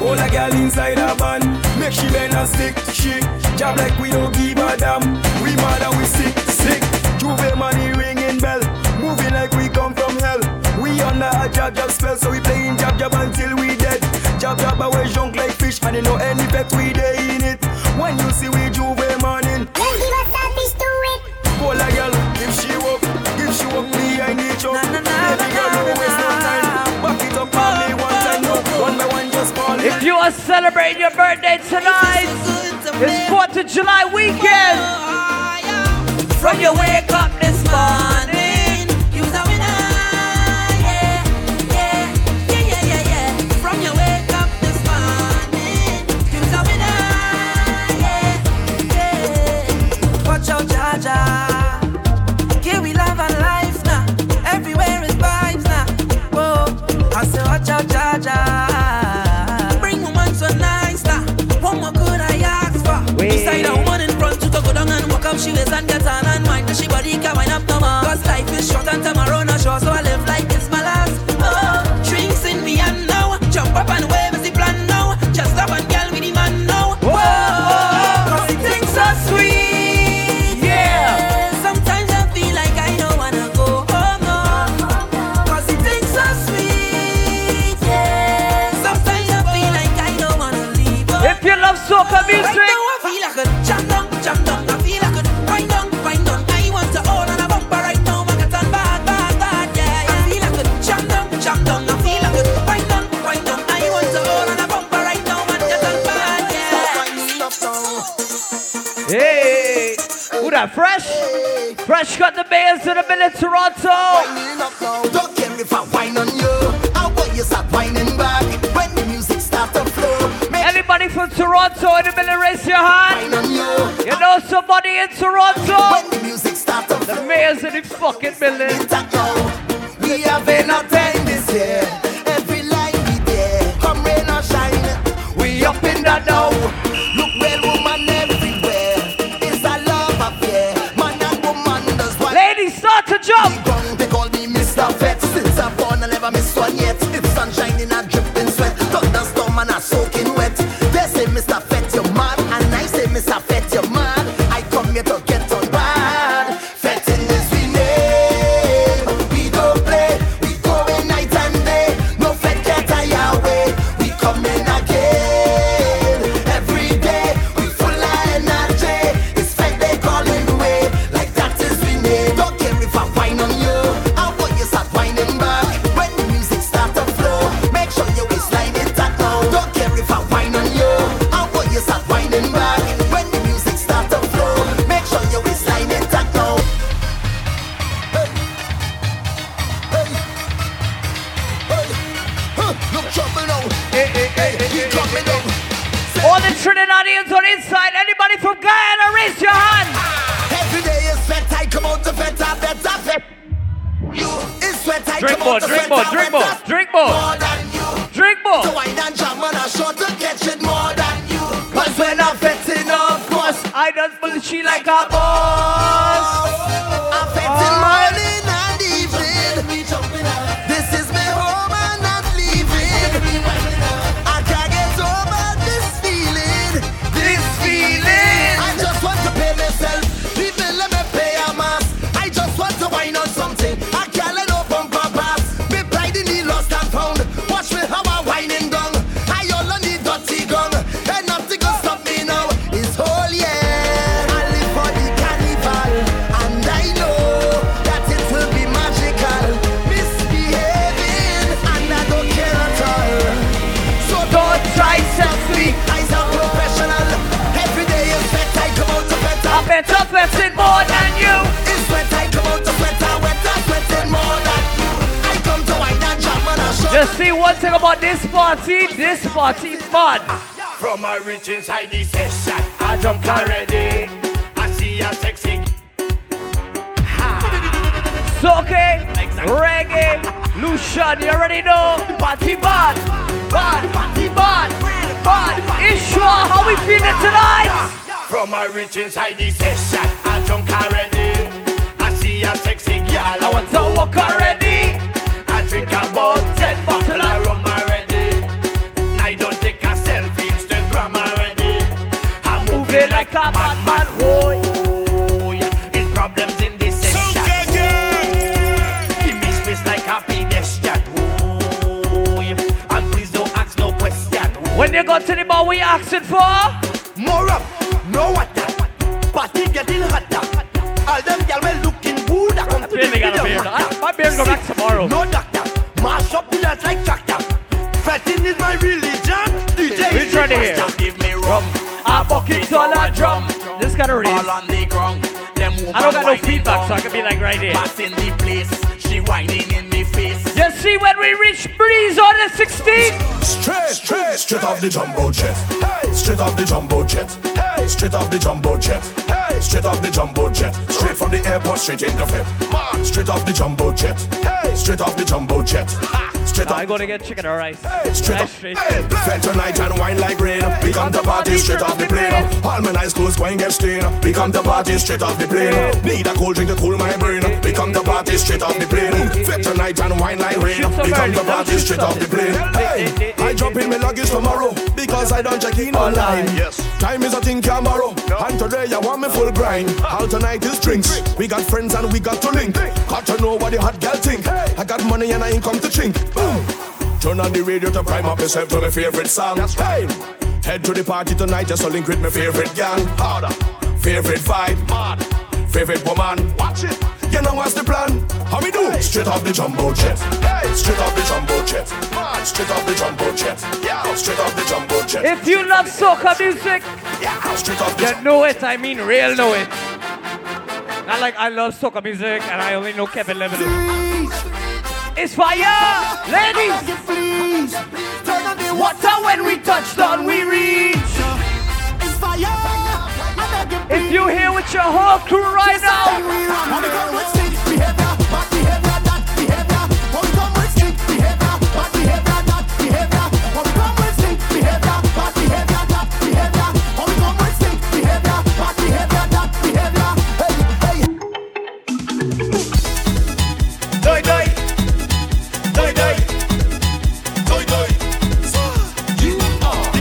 All the girl inside her van, make she bend and stick. She job like we don't give a damn. We mad and we sick. Juve money ringing bell, moving like we come from hell. We under a jab spell, so we playing jab until we dead. Jab away junk like fish, and you know any bet we day in it. When you see we Juve morning, don't give us that bitch to it. All the girl, give she up behind each other. Every girl don't waste no time, back it up on me one time. One by one. If you are celebrating your birthday tonight, it's 4th of July weekend. From your wake up this morning, you was a winner. Yeah. From your wake up this morning, you was a winner. Yeah. Watch out, Jaja. Here we love our life now. Everywhere is vibes now. Whoa, I say watch out, Jaja. She waits and gets on and mind. She body can wind up no more. Cause life is short and tomorrow not sure. So I live like it's my last. Oh, drinks in me and now. Jump up and wave is the plan now. Just up and girl with the man now. Whoa, cause it things so sweet. Yeah. Sometimes I feel like I don't wanna go home no. Cause it things so sweet. Yeah. Sometimes I feel like I don't wanna leave. Oh, if you love soca music right now, I feel like a jam down. Fresh got the bears to the middle of Toronto. Don't care if I whine on you. I want you start whining back when the music starts to flow. Make anybody from Toronto in the middle, raise your hand. You know somebody in Toronto. When the music starts to flow, the mayor's in the fucking building. We have enough time this year. Every line we there, come rain or shine. We up in the dough. Look where we. side. Anybody from Guyana, raise your hand. Every day is sweat, I come out to feta, feta. You is sweat, I come out to feta, feta. Drink more. More than you. Drink more. So I don't jam on a short to catch it more than you. Cause when I'm fetting, of course, I don't bullshit like a boss. I'm fetting morning and evening. This is my home and I'm leaving. I can't get over this feeling. This feeling. I just want to pay myself. People let me pay a mass. I just want to whine on something. I can't let no bumper pass. Me pride in the lost and found. Watch me how I'm whining down. I all on the dirty gong. And nothing can stop me now. It's whole yeah. Better sweating more than you. It's sweat, I come out to sweater, wetter, sweating more than you. I come to wine and jam and I show. Just see one thing about this party fun. From my rich inside the session, I jump already. I see a sexy. Soke, reggae, Lucian, you already know. Party bad, bad, party bad, bad. Ishwa, how we feeling tonight? From my rich inside the session, I drunk already. I see a sexy girl, I want to walk already. I drink about 10 bottles of rum already. I don't take a selfie, Instagram already. I'm moving like a madman. Oh, yeah. It's problems in this session. Give me space like a pedestrian. Oh, yeah. And please don't ask no question. When you go to the bar, we asking for more up. No water, party getting hotter. All them girls well looking good. I come to the beer. My beer go back tomorrow. No doctor, mash up the dance like tractor. Fretting is my religion. DJ is the master. Give me rum, a bucket or a drum. This kind of all on the ground. I don't got no feedback, so I can be like right here. Passing the place, she whining in the face. You see when we reach Breeze on the 16th. Straight off the jumbo jet. Hey, straight off the jumbo jet. Hey, straight off the jumbo jet. Hey, straight off the jumbo jet. Straight from the airport, straight into fit. Straight off the jumbo jet. Hey, straight off the jumbo jet. Straight off. I'm gonna get chicken or rice. Hey, straight off. Fed tonight and wine like rain. We come to party straight off the plane. All my nice clothes going get stained. We come to party straight off the plane. Need a cold drink to cool my brain. We come to party straight off the plane. Fed tonight and wine like rain. We come to party straight off the plane. Hey, I drop in my luggage tomorrow because I don't check in online. Yes. Time is a thing tomorrow, and today I want me full grind. All tonight is drinks. We got friends and we got to link. Got to know what the hot girl think. I got money and I ain't come to chink. Boom. Turn on the radio to prime up yourself to my favorite song. That's right. Head to the party tonight just to link with my favorite gang. Harder. Favorite vibe. Mad. Favorite woman. Watch it. You know what's the plan? How we do? Straight off the jumbo jet. Hey, straight off the jumbo jet. Man, straight off the jumbo jet. Yeah, straight off the jumbo jet. If you love soca music, yeah, straight off the jumbo jet. You know it, I mean real know it. Not like I love soca music and I only know Kevin Levin. It's fire, ladies. Please. Turn on the water when we touch down, we reach. It's fire. If you're here with your whole crew right now, the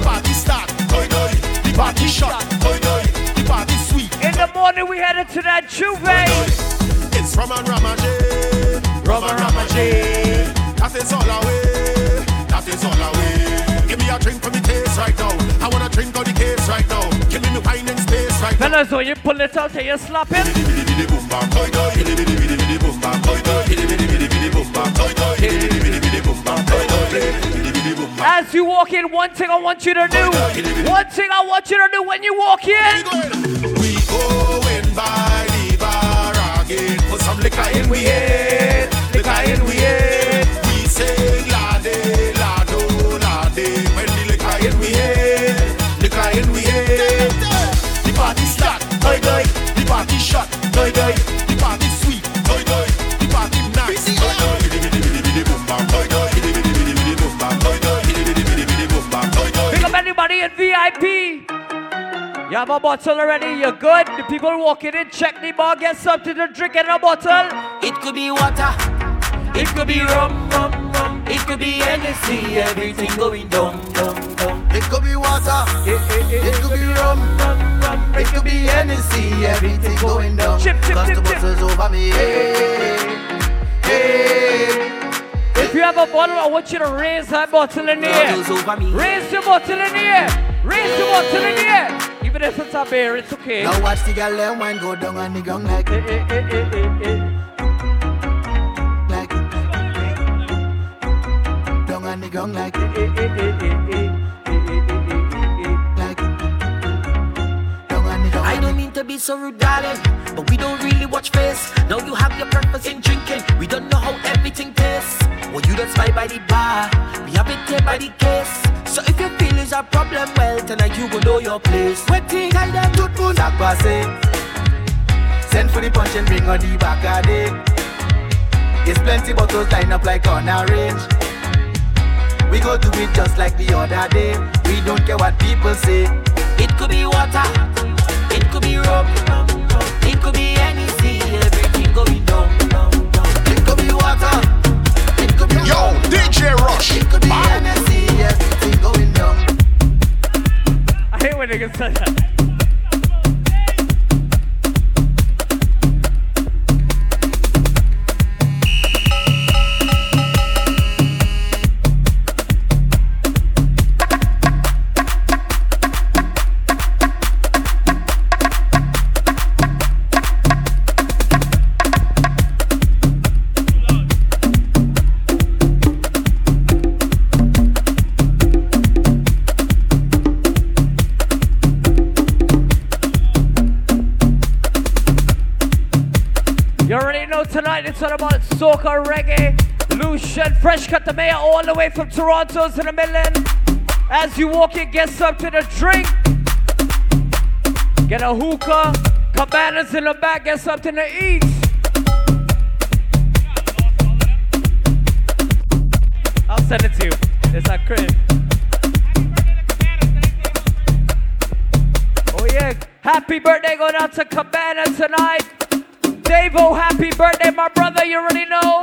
party start, the party shot. We headed to that Juve. It's Rama Ramajay. That is all away. Give me a drink for me taste right now. I want a drink on the case right now. Give me my wine and space right now. Fellas, when you pull it out, you slap it. As you walk in, one thing I want you to do when you walk in. We go. By the bar again, for some liquor in we head. We say lade, lado, lade. When the liquor in we head, party shot, die die. The party sweet, die die. The party nice, die die. Bidi bidi bidi bidi boom bang, die die. Bidi bidi bidi bidi boom bang, die die. Bidi bidi bidi bidi boom bang, die die. Pick up anybody in VIP. You have a bottle already. You're good. The people walking in, check the bar, get something to drink in a bottle. It could be water. It could be rum, rum, rum. It could be Hennessy. Everything going dumb, dumb, dumb. It could be water. It could be rum, rum, rum. It could be Hennessy. Everything going dumb. Chip, chip, chip, chip. Customers over me. If you have a bottle, I want you to raise that bottle in the air. Raise your bottle in the air. Raise your bottle in the air. Even if it's a beer, it's okay. Now watch the girl and wine go down on the ground like. Gong like it, I don't mean to be so rude, darling, but we don't really watch face. Now you have your purpose in drinking. We don't know how everything tastes. Well, you don't spy by the bar. We have it here by the case. So if your feelings are problem, well, tonight you will know your place. Waiting, I them good moon. Send for the punch and bring on the back of it. There's plenty bottles lined up like on a range. We go do it just like the other day. We don't care what people say. It could be water. It could be rum. It could be anything. Everything going down. It could be water. It could be yo, rum. DJ Rush. It could be anything. Everything going down. I hate when niggas say that. It's all about soca, reggae, Lucian, fresh cut the mayor all the way from Toronto to the Midland. As you walk in, get something to drink. Get a hookah, cabanas in the back, get something to eat. I'll send it to you. It's a crib. Oh yeah, happy birthday going out to Cabana tonight. Davo, happy birthday, my brother, you already know.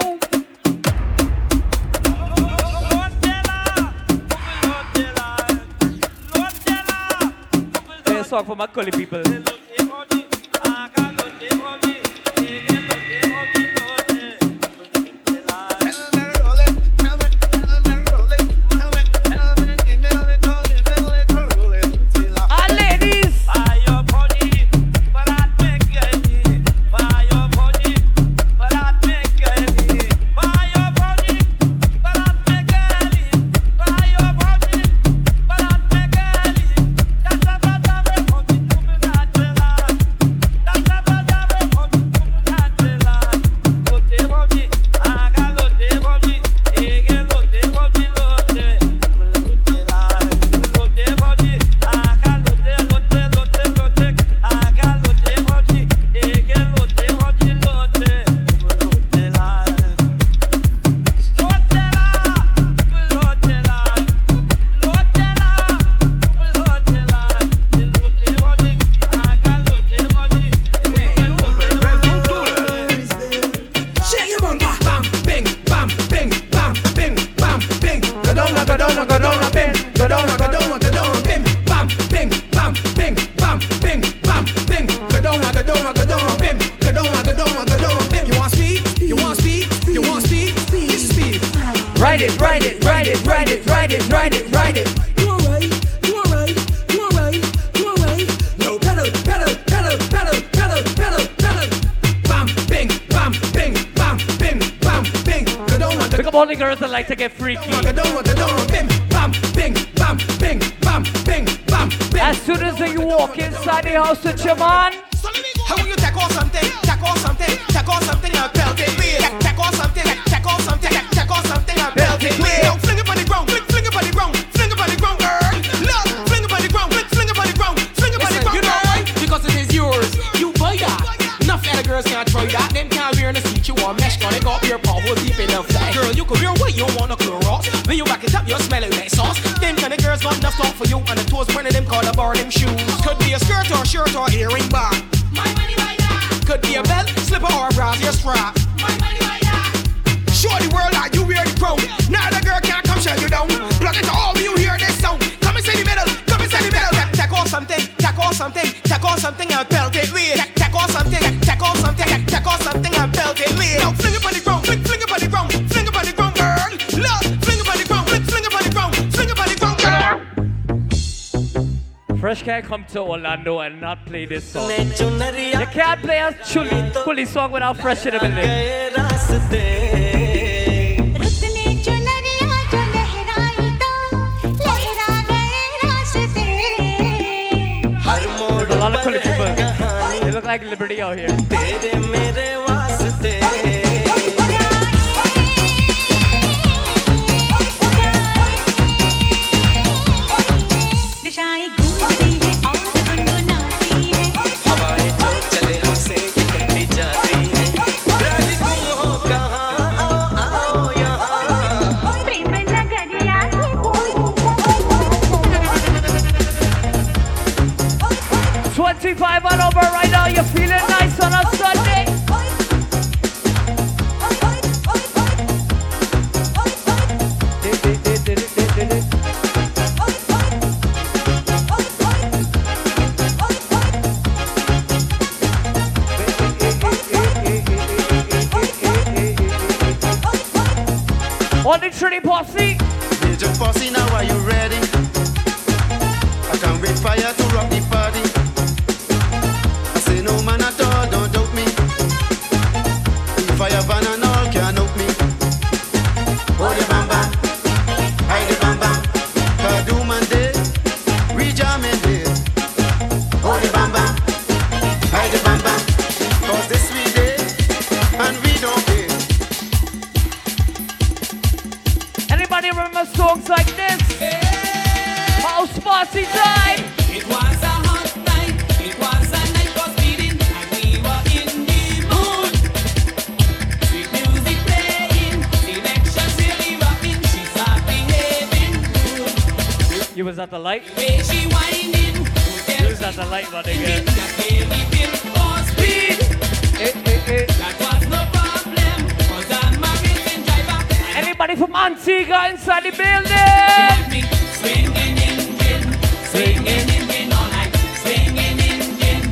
Play a song for my Koli people. Because it is yours, you buy that. kind of girls can't try that. Them can't wear no seat, you want mesh, cause they got your power deep enough. Girl, you can wear what you want, a Clorox. When you back it up, you'll smell it like sauce. Them kind of girls got enough talk for you, and the toes, one of them called a bar, them shoes. Could be a skirt or shirt or earring bar. My money by that. Could be a belt, slipper or brassiere strap. My money by that. Show the world that you wear the crown. Now the girl can't come shut you down. Plug it to all you hear this sound. Come inside the middle, come inside the middle. Take off something, take off something, take off something and belt it with. Take off something, take off something, take off something and belt it with. Now fling it on the ground, fling it on the ground, fling it on the ground, girl. Look, fling it on the ground, fling it on the ground, fling it on the ground, girl. Fresh can't come to Orlando and not play this song. You can't play a chuli song without Fresh in the building. A lot of cool people. They look like Liberty out here. Five and over right now, you're feeling nice on a Sunday. On the Trinity Posse. DJ Posse, now are you ready? I can't wait for you to rock the party. No man at all, don't doubt me. If I have an and all, can't help me. Oh, the bamba, I the bamba. Kadu Mande, Rijamende. Oh, the bamba, I the bamba. Cause this we did, and we don't care. Anybody remember songs like this? House party time! It was a hot night, it was a night. You was at the light? She winding. You was at the light, my nigga. That was no problem. Cause I'm a racing driver. Anybody from Antigua inside the building? Swinging engine. Swinging engine all night. Swinging engine.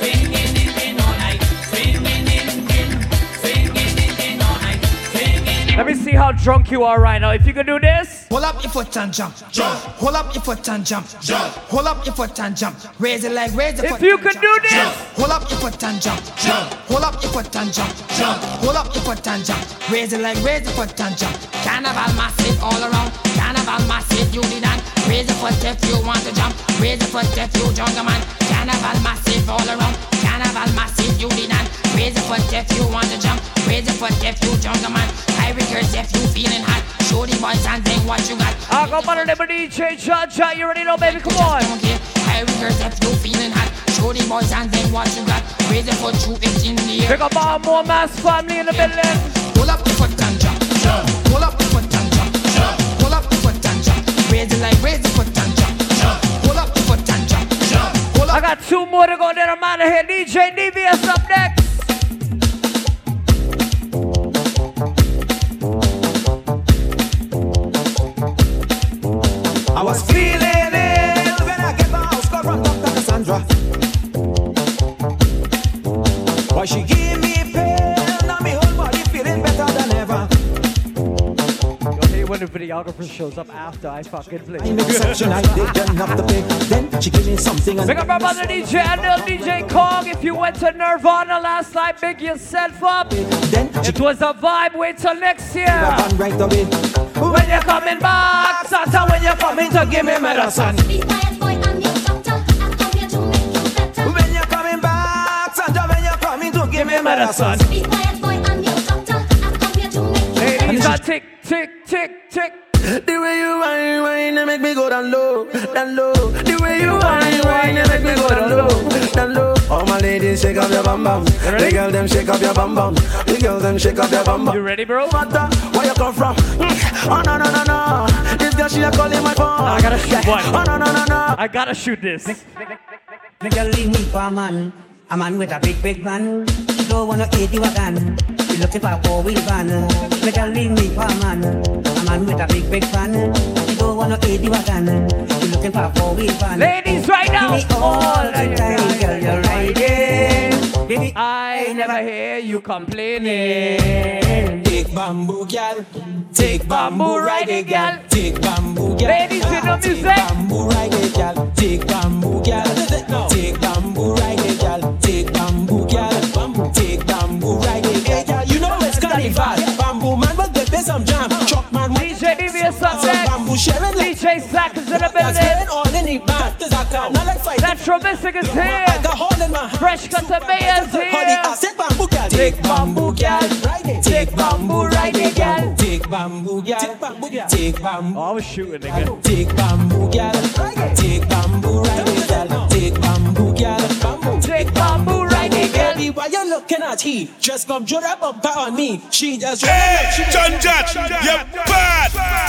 Swinging engine all night. Swinging engine. Swinging engine all night. Swinging. Let me see how drunk you are right now. If you can do this. Hold up your foot and jump, jump. Hold up your foot and jump, jump. Hold up your foot and jump. Raise it like raise the foot. If you could do this, hold up your foot and jump, jump. Hold up your foot and jump, jump. Hold up your foot and jump. Raise it like raise the foot and jump. Carnival massive all around. Carnival massive, you did not. Raise the foot if you want to jump. Raise the foot if you jump, man. Carnival massive all around. Carnival massive, you did not. Raise the foot if you want to jump. Raise the foot if you jump, man. I rehearse if you feeling hot. Show the boys and then what you got. I go by the name of DJ Johnjat. You already know, baby. Come on. I rehearse if you feeling hot. Show the boys and then what you got. Raise the foot through it in the air. Pick up all more mass family in the building. Pull up the foot and jump. Pull up the foot and jump. Pull up the foot and jump. Raise it like raise the foot and jump. Pull up the foot and jump. I got two more to go. Then I'm out of here. DJ Nevy is up next. I was feeling ill when I get my house call from Dr. Cassandra. Why she give me pain, now my whole body feeling better than ever. Yo, hey, when the videographer shows up after I fucking play. In exception, I didn't have to pay. Then she gave me something. Pick up my brother DJ, and DJ Kong. If you went to Nirvana last night, big yourself up. Then it was a vibe, wait till next year. Right away. When you're coming back, Santa, when you're coming to give me medicine. Be quiet, boy, I'm your doctor. I'm here to make you better. When you're coming back, Santa, when you're coming to give me medicine. Be quiet, boy, I'm your doctor. I'm here to make you better. Ladies, I tick, tick, tick, tick. The way you whine, you make me go down low, down low. The way you whine, you make me go down low, down low. All my ladies, shake up your bum bum. The girl them shake up your bum bum. The girl them shake up your bum bum. You ready, bro? Where you come from? Oh no no no no. This girl she a calling my phone. I gotta shoot one. Oh no no no no. I gotta shoot this. The girl leave me for a man. A man with a big big man. She don't wanna eat you again. She looking for a four-wheel van. The girl leave me for a man. A man with a big big van. She don't wanna eat you again. She looking for a four-wheel van. Ladies, right now. Give me all the time, girl, you're riding. Baby, I never hear you complaining. Take bamboo, girl. Take bamboo, ride it, girl. Take bamboo, girl. Ladies, you know music. Take bamboo, ride it, girl. Take bamboo, girl. Take bamboo, ride it, girl. Take bamboo, girl. Take bamboo, ride it, girl. You know it's carnival. Bamboo man with the bass and jam. Chop man with DJ Nevy is up next. Bamboo sharing like DJ Zach is in the building. All in the band. Natural music is here. Fresh cut of beer is here. Take bamboo, girl. Take bamboo, ride it, girl. Take bamboo, girl. Take bamboo, girl. Take bamboo. I was shooting again. Take bamboo, girl. Take bamboo, ride it, girl. Take bamboo, girl. Take bamboo, ride it, girl. Baby, why you looking at he? Just come draw that bumper on me. She just. Hey, Johnjat, you're bad.